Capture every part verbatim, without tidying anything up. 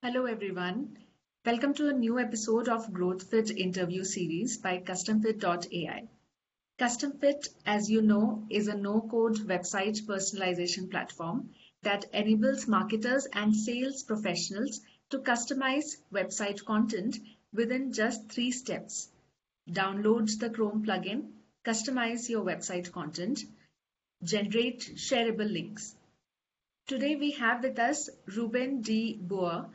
Hello everyone, welcome to a new episode of GrowthFit interview series by custom fit dot A I. CustomFit, as you know, is a no-code website personalization platform that enables marketers and sales professionals to customize website content within just three steps. Download the Chrome plugin, customize your website content, generate shareable links. Today we have with us Ruben D. Boer.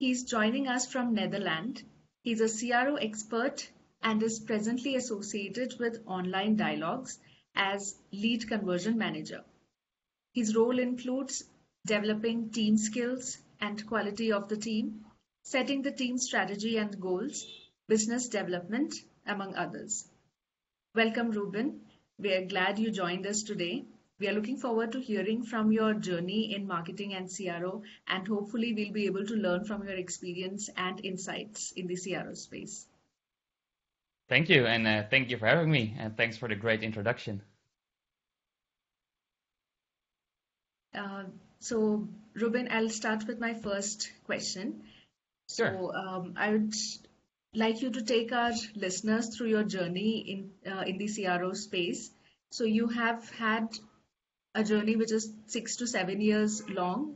He's joining us from Netherlands. He's a C R O expert and is presently associated with Online Dialogues as Lead Conversion Manager. His role includes developing team skills and quality of the team, setting the team strategy and goals, business development, among others. Welcome, Ruben. We are glad you joined us today. We are looking forward to hearing from your journey in marketing and C R O, and hopefully we'll be able to learn from your experience and insights in the C R O space. Thank you, and uh, thank you for having me, and thanks for the great introduction. Uh, so, Ruben, I'll start with my first question. Sure. So, um, I would like you to take our listeners through your journey in uh, in the C R O space. So, you have had a journey which is six to seven years long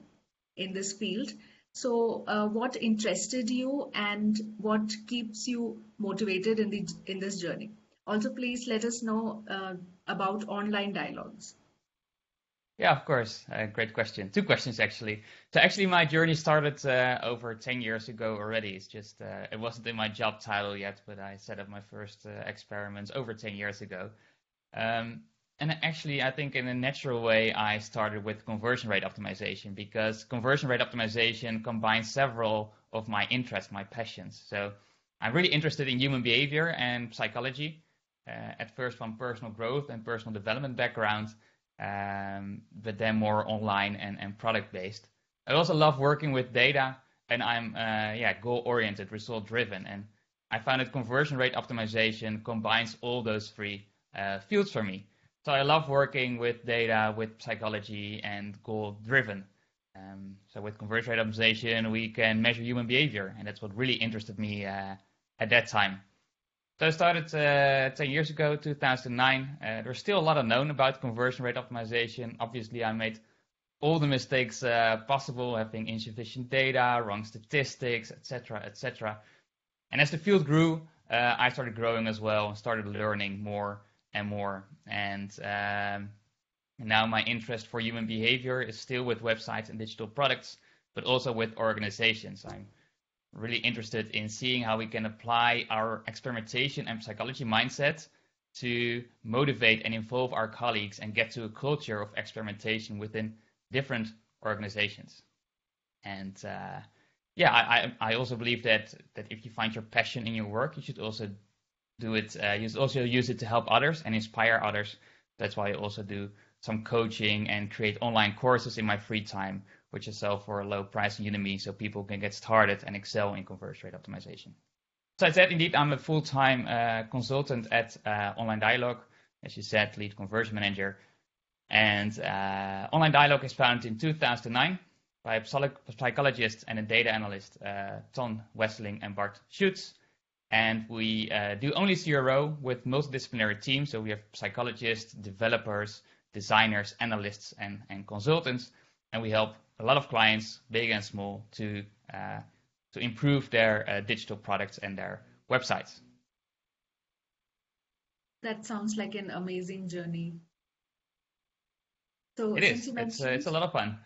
in this field. So uh, what interested you and what keeps you motivated in the in this journey? Also, please let us know uh, about Online Dialogues. Yeah, of course. Uh, great question. Two questions, actually. So actually, my journey started uh, over ten years ago already. It's just uh, it wasn't in my job title yet, but I set up my first uh, experiments over ten years ago. Um, And actually, I think in a natural way, I started with conversion rate optimization, because conversion rate optimization combines several of my interests, my passions. So I'm really interested in human behavior and psychology, uh, at first from personal growth and personal development background, um, but then more online and, and product based. I also love working with data, and I'm uh, yeah goal oriented, result driven. And I found that conversion rate optimization combines all those three uh, fields for me. So I love working with data, with psychology, and goal-driven. Um, so with conversion rate optimization, we can measure human behavior, and that's what really interested me uh, at that time. So I started uh, ten years ago, two thousand nine. Uh, there's still a lot unknown about conversion rate optimization. Obviously, I made all the mistakes uh, possible, having insufficient data, wrong statistics, et cetera, et cetera. And as the field grew, uh, I started growing as well and started learning more and more. And um, now my interest for human behavior is still with websites and digital products, but also with organizations. I'm really interested in seeing how we can apply our experimentation and psychology mindset to motivate and involve our colleagues and get to a culture of experimentation within different organizations. And uh, yeah, I, I also believe that, that if you find your passion in your work, you should also do it, uh, you also use it to help others and inspire others. That's why I also do some coaching and create online courses in my free time, which I sell for a low price on Udemy, so people can get started and excel in conversion rate optimization. So I said, indeed, I'm a full-time uh, consultant at uh, Online Dialogue, as you said, Lead Conversion Manager. And uh, Online Dialogue is founded in two thousand nine by a psychologist and a data analyst, uh, Ton Wesseling and Bart Schutz. And we uh, do only C R O with multidisciplinary teams. So we have psychologists, developers, designers, analysts, and, and consultants. And we help a lot of clients, big and small, to uh, to improve their uh, digital products and their websites. That sounds like an amazing journey. So it is. You mentioned... It's, uh, it's a lot of fun.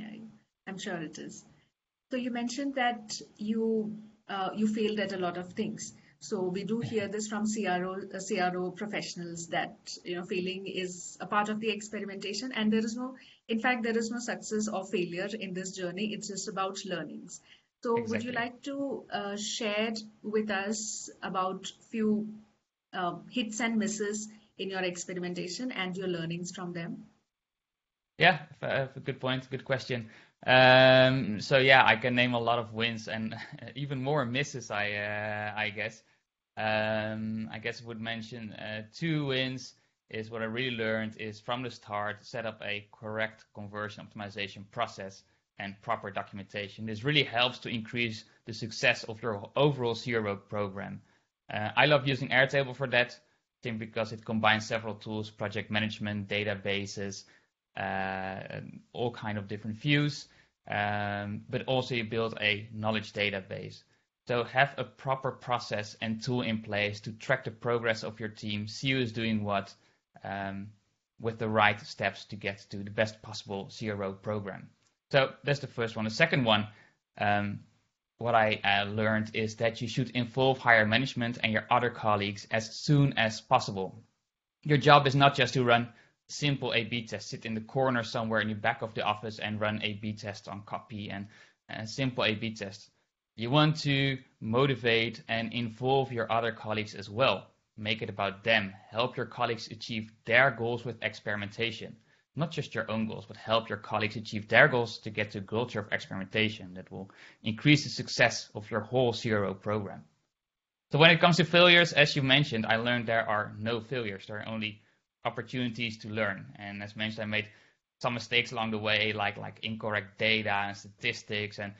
Yeah, I'm sure it is. So you mentioned that you... Uh, you failed at a lot of things. So we do hear this from C R O, uh, C R O professionals that, you know, failing is a part of the experimentation, and there is no, in fact, there is no success or failure in this journey. It's just about learnings. So exactly. Would you like to uh, share with us about few uh, hits and misses in your experimentation and your learnings from them? Yeah, uh, good point, good question. Um, so yeah, I can name a lot of wins and even more misses, I uh, I guess. Um, I guess I would mention uh, two wins is what I really learned is from the start, set up a correct conversion optimization process and proper documentation. This really helps to increase the success of your overall C R O program. Uh, I love using Airtable for that, simply because it combines several tools, project management, databases, uh, all kind of different views, um, but also you build a knowledge database. So have a proper process and tool in place to track the progress of your team, see who is doing what, um, with the right steps to get to the best possible C R O program. So that's the first one. The second one, um, what I uh, learned is that you should involve higher management and your other colleagues as soon as possible. Your job is not just to run simple A B tests, sit in the corner somewhere in the back of the office and run A B tests on copy and uh, simple A B tests. You want to motivate and involve your other colleagues as well. Make it about them. Help your colleagues achieve their goals with experimentation. Not just your own goals, but help your colleagues achieve their goals to get to a culture of experimentation that will increase the success of your whole C R O program. So when it comes to failures, as you mentioned, I learned there are no failures. There are only opportunities to learn. And as mentioned, I made some mistakes along the way, like, like incorrect data and statistics, and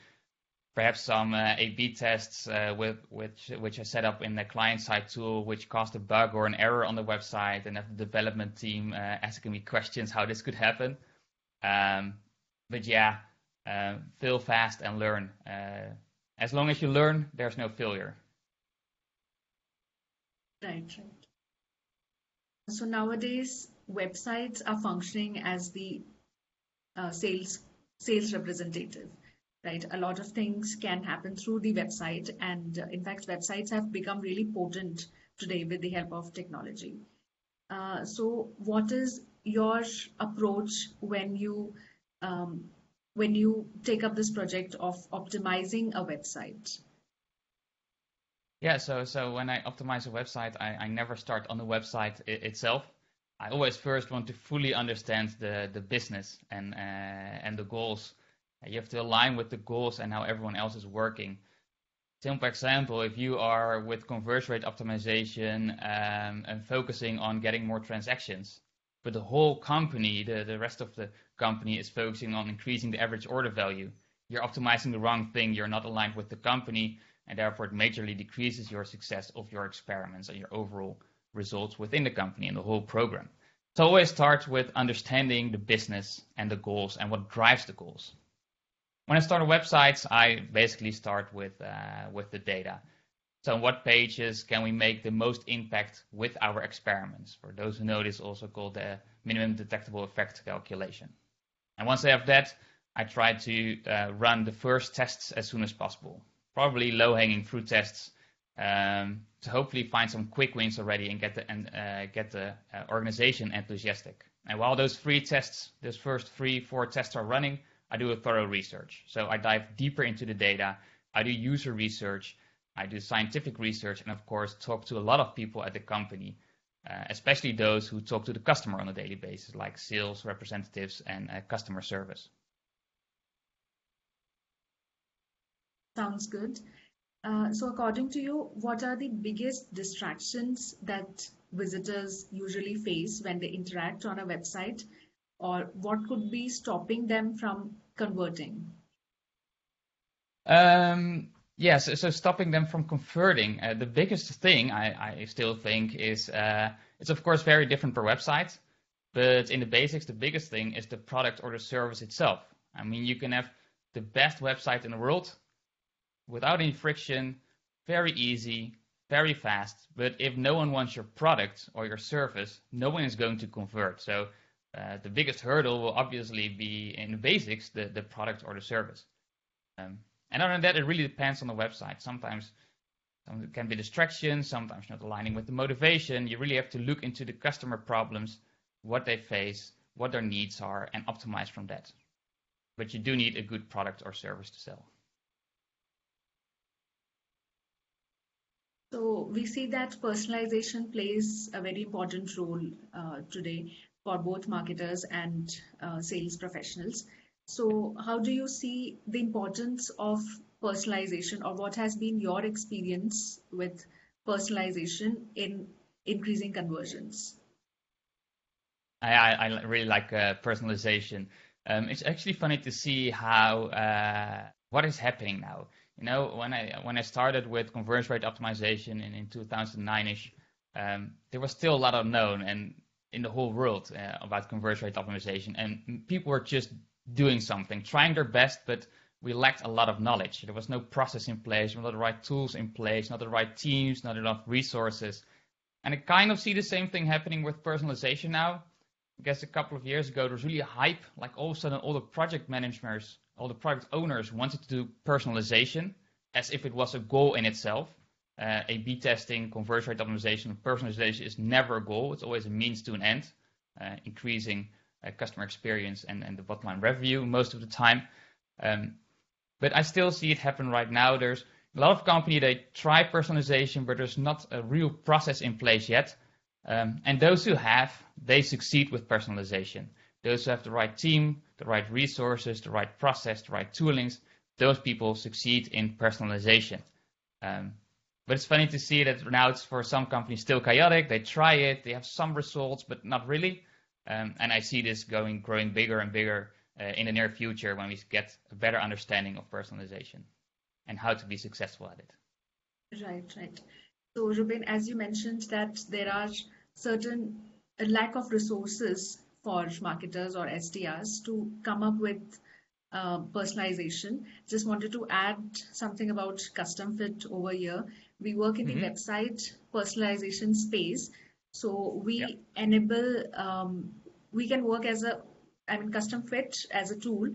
perhaps some uh, A B tests uh, with, which, which I set up in the client-side tool, which caused a bug or an error on the website, and have the development team uh, asking me questions how this could happen. Um, but yeah, uh, fail fast and learn. Uh, as long as you learn, there's no failure. Right, right. So nowadays, websites are functioning as the uh, sales sales representative. Right, a lot of things can happen through the website, and uh, in fact, websites have become really potent today with the help of technology. Uh, so, what is your approach when you um, when you take up this project of optimizing a website? Yeah, so so when I optimize a website, I, I never start on the website it, itself. I always first want to fully understand the the business and uh, and the goals. You have to align with the goals and how everyone else is working. Simple example, if you are with conversion rate optimization um, and focusing on getting more transactions, but the whole company, the, the rest of the company is focusing on increasing the average order value, you're optimizing the wrong thing, you're not aligned with the company, and therefore it majorly decreases your success of your experiments and your overall results within the company and the whole program. So always start with understanding the business and the goals and what drives the goals. When I start on websites, I basically start with uh, with the data. So on what pages can we make the most impact with our experiments? For those who know, this is also called the minimum detectable effect calculation. And once I have that, I try to uh, run the first tests as soon as possible, probably low-hanging fruit tests, um, to hopefully find some quick wins already and get the, and, uh, get the uh, organization enthusiastic. And while those three tests, those first three, four tests are running, I do a thorough research. So I dive deeper into the data. I do user research. I do scientific research. And of course, talk to a lot of people at the company, uh, especially those who talk to the customer on a daily basis, like sales representatives and uh, customer service. Sounds good. Uh, so according to you, what are the biggest distractions that visitors usually face when they interact on a website? Or what could be stopping them from converting? Um, yes, yeah, so, so stopping them from converting. Uh, the biggest thing I, I still think is, uh, it's of course very different per website, but in the basics, the biggest thing is the product or the service itself. I mean, you can have the best website in the world without any friction, very easy, very fast. But if no one wants your product or your service, no one is going to convert. So Uh, the biggest hurdle will obviously be in the basics, the, the product or the service. Um, and other than that, it really depends on the website. Sometimes it can be distractions, sometimes not aligning with the motivation. You really have to look into the customer problems, what they face, what their needs are, and optimize from that. But you do need a good product or service to sell. So we see that personalization plays a very important role uh, today for both marketers and uh, sales professionals. So how do you see the importance of personalization, or what has been your experience with personalization in increasing conversions? I, I, I really like uh, personalization. Um, it's actually funny to see how uh, what is happening now. You know, when I when I started with conversion rate optimization in, in two thousand nine-ish, um, there was still a lot unknown and in the whole world uh, about conversion rate optimization, and people were just doing something, trying their best, but we lacked a lot of knowledge. There was no process in place, not the right tools in place, not the right teams, not enough resources. And I kind of see the same thing happening with personalization now. I guess a couple of years ago, there was really a hype, like all of a sudden all the project managers, all the product owners wanted to do personalization as if it was a goal in itself. Uh, A B testing, conversion rate optimization, personalization is never a goal. It's always a means to an end, uh, increasing uh, customer experience and, and the bottom line revenue most of the time. Um, but I still see it happen right now. There's a lot of companies, they try personalization, but there's not a real process in place yet. Um, and those who have, they succeed with personalization. Those who have the right team, the right resources, the right process, the right toolings, those people succeed in personalization. Um, but it's funny to see that now it's for some companies still chaotic. They try it, they have some results, but not really. Um, and I see this going, growing bigger and bigger uh, in the near future when we get a better understanding of personalization and how to be successful at it. Right, right. So Ruben, as you mentioned that there are certain a lack of resources for marketers or S D Rs to come up with uh, personalization. Just wanted to add something about CustomFit over here. We work in mm-hmm. the website personalization space. So we yep. enable, um, we can work as a, I mean, CustomFit as a tool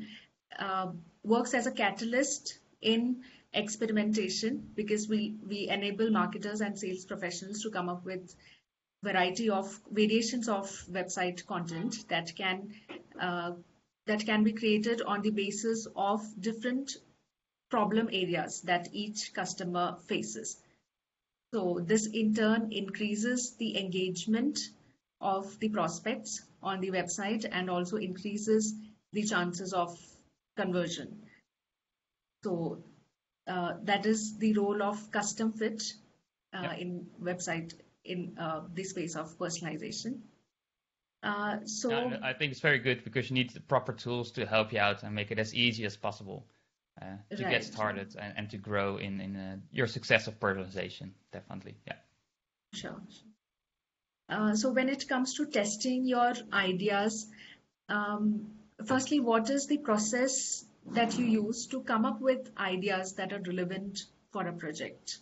uh, works as a catalyst in experimentation, because we we enable marketers and sales professionals to come up with variety of variations of website content that can uh, that can be created on the basis of different problem areas that each customer faces. So this in turn increases the engagement of the prospects on the website and also increases the chances of conversion. So Uh, that is the role of CustomFit uh, yep. in website in uh, the space of personalization. Uh, so yeah, I think it's very good because you need the proper tools to help you out and make it as easy as possible uh, to right. get started and, and to grow in, in uh, your success of personalization, definitely. Yeah. Sure. Uh, so when it comes to testing your ideas, um, firstly, what is the process that you use to come up with ideas that are relevant for a project?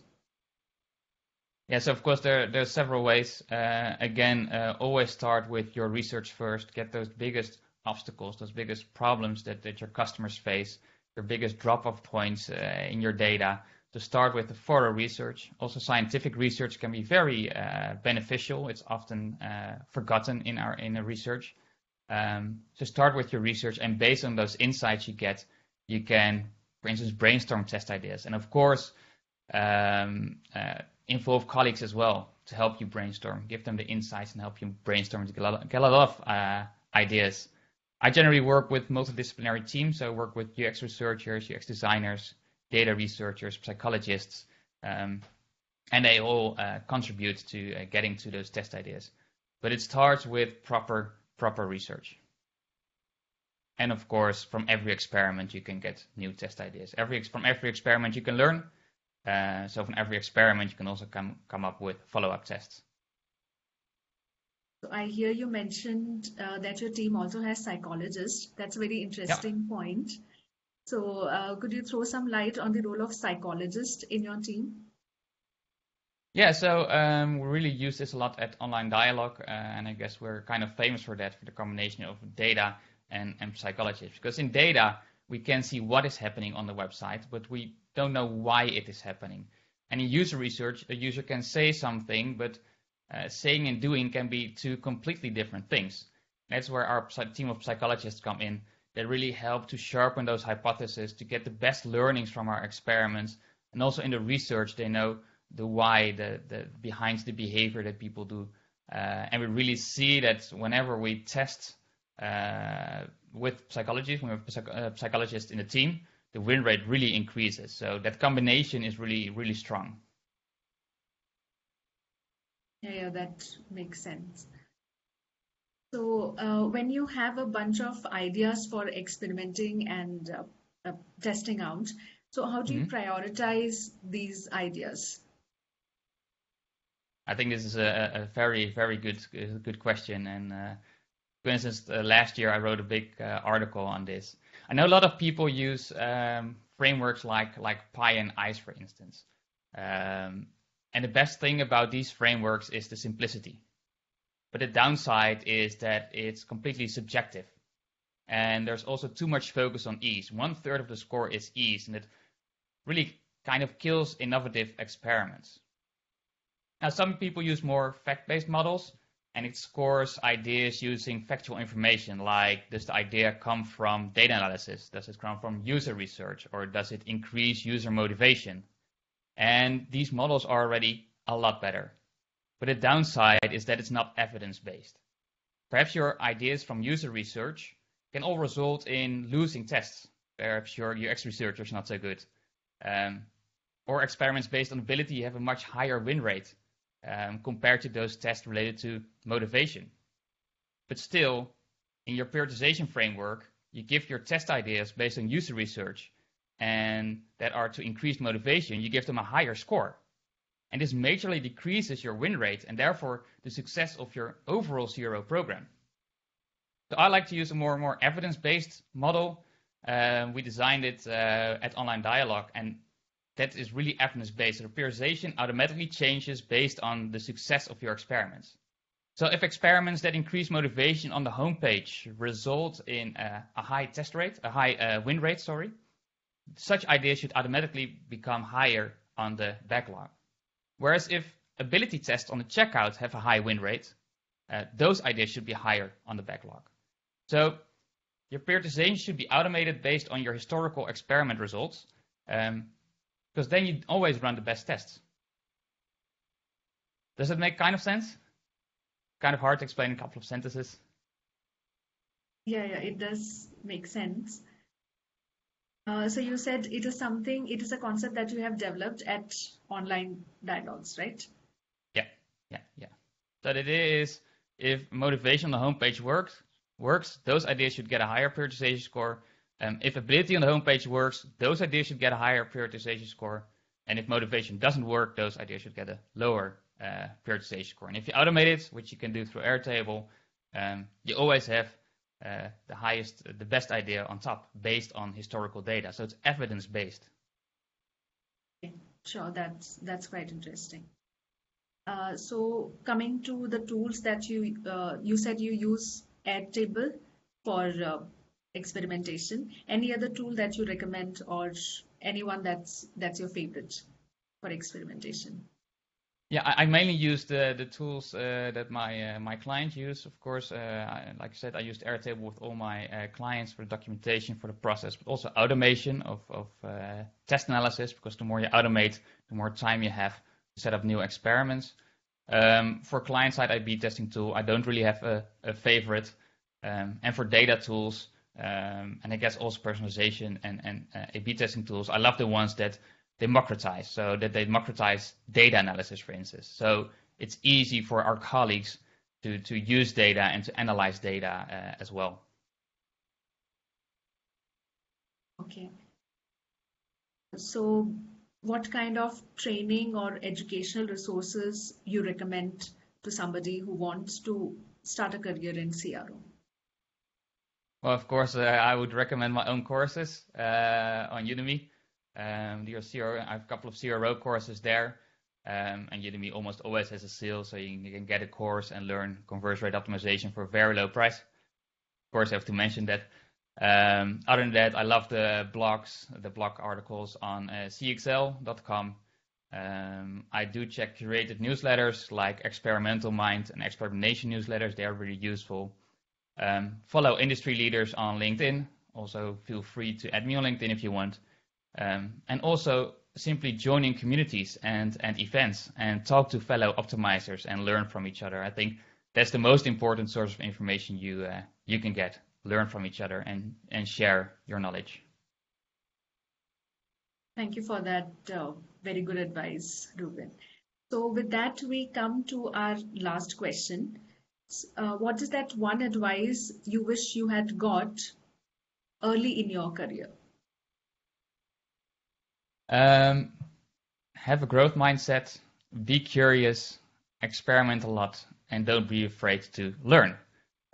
Yes, of course, there, there are several ways. Uh, again, uh, always start with your research first. Get those biggest obstacles, those biggest problems that, that your customers face, your biggest drop-off points uh, in your data. To start with the thorough research. Also, scientific research can be very uh, beneficial. It's often uh, forgotten in our in our research. Um, so start with your research, and based on those insights you get, you can, for instance, brainstorm test ideas. And of course, um, uh, involve colleagues as well to help you brainstorm, give them the insights and help you brainstorm to get a lot of, get a lot of uh, ideas. I generally work with multidisciplinary teams. So I work with U X researchers, U X designers, data researchers, psychologists, um, and they all uh, contribute to uh, getting to those test ideas. But it starts with proper proper research. And of course, from every experiment, you can get new test ideas. Every From every experiment, you can learn. Uh, so from every experiment, you can also come, come up with follow-up tests. So I hear you mentioned uh, that your team also has psychologists. That's a very interesting yeah. point. So uh, could you throw some light on the role of psychologists in your team? Yeah, so um, we really use this a lot at Online Dialogue, uh, and I guess we're kind of famous for that, for the combination of data and, and psychologists. Because in data, we can see what is happening on the website, but we don't know why it is happening. And in user research, a user can say something, but uh, saying and doing can be two completely different things. That's where our team of psychologists come in. They really help to sharpen those hypotheses, to get the best learnings from our experiments. And also in the research, they know the why, the, the behind the behavior that people do. Uh, and we really see that whenever we test uh, with psychologists, when we have psych uh, psychologists in the team, the win rate really increases. So that combination is really, really strong. Yeah, yeah, that makes sense. So uh, when you have a bunch of ideas for experimenting and uh, uh, testing out, so how do you mm-hmm. prioritize these ideas? I think this is a, a very, very good, good question. And uh, for instance, uh, last year I wrote a big uh, article on this. I know a lot of people use um, frameworks like like P I E and ICE, for instance. Um, and the best thing about these frameworks is the simplicity. But the downside is that it's completely subjective. And there's also too much focus on ease. One third of the score is ease, and it really kind of kills innovative experiments. Now, some people use more fact-based models, and it scores ideas using factual information, like does the idea come from data analysis? Does it come from user research? Or does it increase user motivation? And these models are already a lot better. But the downside is that it's not evidence-based. Perhaps your ideas from user research can all result in losing tests. Perhaps your U X researcher is not so good. Um, or experiments based on ability have a much higher win rate um, compared to those tests related to motivation. But still, in your prioritization framework, you give your test ideas based on user research and that are to increase motivation, you give them a higher score. And this majorly decreases your win rate and therefore the success of your overall C R O program. So I like to use a more and more evidence-based model. Uh, we designed it uh, at Online Dialogue, and that is really evidence-based. The prioritization automatically changes based on the success of your experiments. So if experiments that increase motivation on the homepage result in a, a high test rate, a high uh, win rate, sorry, such ideas should automatically become higher on the backlog. Whereas if ability tests on the checkout have a high win rate, uh, those ideas should be higher on the backlog. So your prioritization should be automated based on your historical experiment results, um, because then you always run the best tests. Does that make kind of sense? Kind of hard to explain in a couple of sentences. Yeah, yeah, it does make sense. Uh, so you said it is something, it is a concept that you have developed at Online Dialogues, right? Yeah, yeah, yeah. So it is, if motivation on the homepage works, works, those ideas should get a higher prioritization score. Um, if ability on the homepage works, those ideas should get a higher prioritization score. And if motivation doesn't work, those ideas should get a lower uh, prioritization score. And if you automate it, which you can do through Airtable, um, you always have Uh, the highest, the best idea on top based on historical data. So it's evidence-based. Okay. Sure, that's, that's quite interesting. Uh, so coming to the tools that you, uh, you said you use Airtable for uh, experimentation, any other tool that you recommend or anyone that's, that's your favorite for experimentation? Yeah, I mainly use the, the tools uh, that my uh, my clients use. Of course, uh, I, like I said, I used Airtable with all my uh, clients for the documentation for the process, but also automation of, of uh, test analysis, because the more you automate, the more time you have to set up new experiments. Um, for client-side A B testing tool, I don't really have a, a favorite. Um, and for data tools, um, and I guess also personalization and, and uh, A B testing tools, I love the ones that democratize, so that they democratize data analysis, for instance. So it's easy for our colleagues to, to use data and to analyze data uh, as well. Okay. So what kind of training or educational resources you recommend to somebody who wants to start a career in C R O? Well, of course, uh, I would recommend my own courses uh, on Udemy. Um, your C R O, I have a couple of C R O courses there, um, and Udemy almost always has a sale, so you can, you can get a course and learn conversion rate optimization for a very low price. Of course, I have to mention that. Um, other than that, I love the blogs, the blog articles on uh, C X L dot com. Um, I do check curated newsletters like Experimental Mind and Experimentation newsletters. They are really useful. Um, follow industry leaders on LinkedIn. Also, feel free to add me on LinkedIn if you want. Um, and also simply joining communities and, and events and talk to fellow optimizers and learn from each other. I think that's the most important source of information you uh, you can get. Learn from each other and, and share your knowledge. Thank you for that uh, very good advice, Ruben. So with that, we come to our last question. uh, what is that one advice you wish you had got early in your career? Um, have a growth mindset, be curious, experiment a lot, and don't be afraid to learn.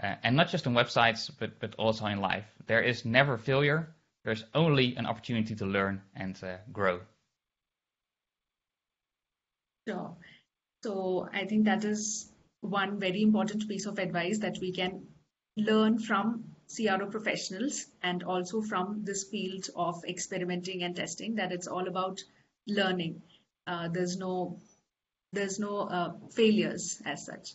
Uh, and not just on websites, but, but also in life. There is never failure. There's only an opportunity to learn and uh, grow. Sure. So I think that is one very important piece of advice that we can learn from C R O professionals and also from this field of experimenting and testing, that it's all about learning. Uh, there's no, there's no uh, failures as such.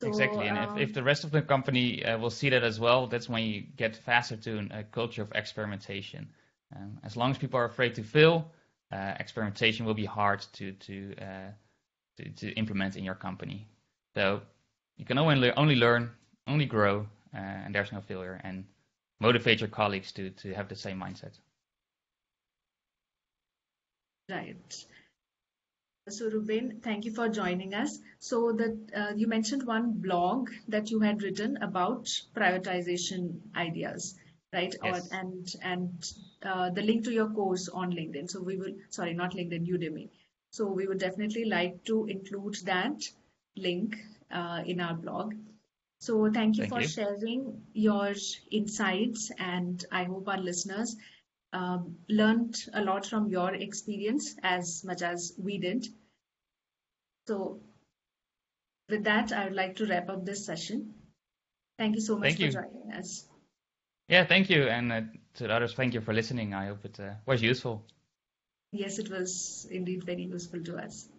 So, exactly. And um, if, if the rest of the company uh, will see that as well, that's when you get faster to a culture of experimentation. Um, as long as people are afraid to fail, uh, experimentation will be hard to, to, uh, to, to implement in your company. So you can only, only learn, only grow, uh, and there's no failure, and motivate your colleagues to, to have the same mindset. Right. So Ruben, thank you for joining us. So that uh, you mentioned one blog that you had written about prioritization ideas, right? Yes. Or, and and uh, the link to your course on LinkedIn. So we will, sorry, not LinkedIn, Udemy. So we would definitely like to include that link uh, in our blog. So thank you thank for you. sharing your insights, and I hope our listeners Uh, learned a lot from your experience as much as we did. So with that, I would like to wrap up this session. Thank you so much thank for you. joining us. Yeah, thank you. And uh, to the others, thank you for listening. I hope it uh, was useful. Yes, it was indeed very useful to us.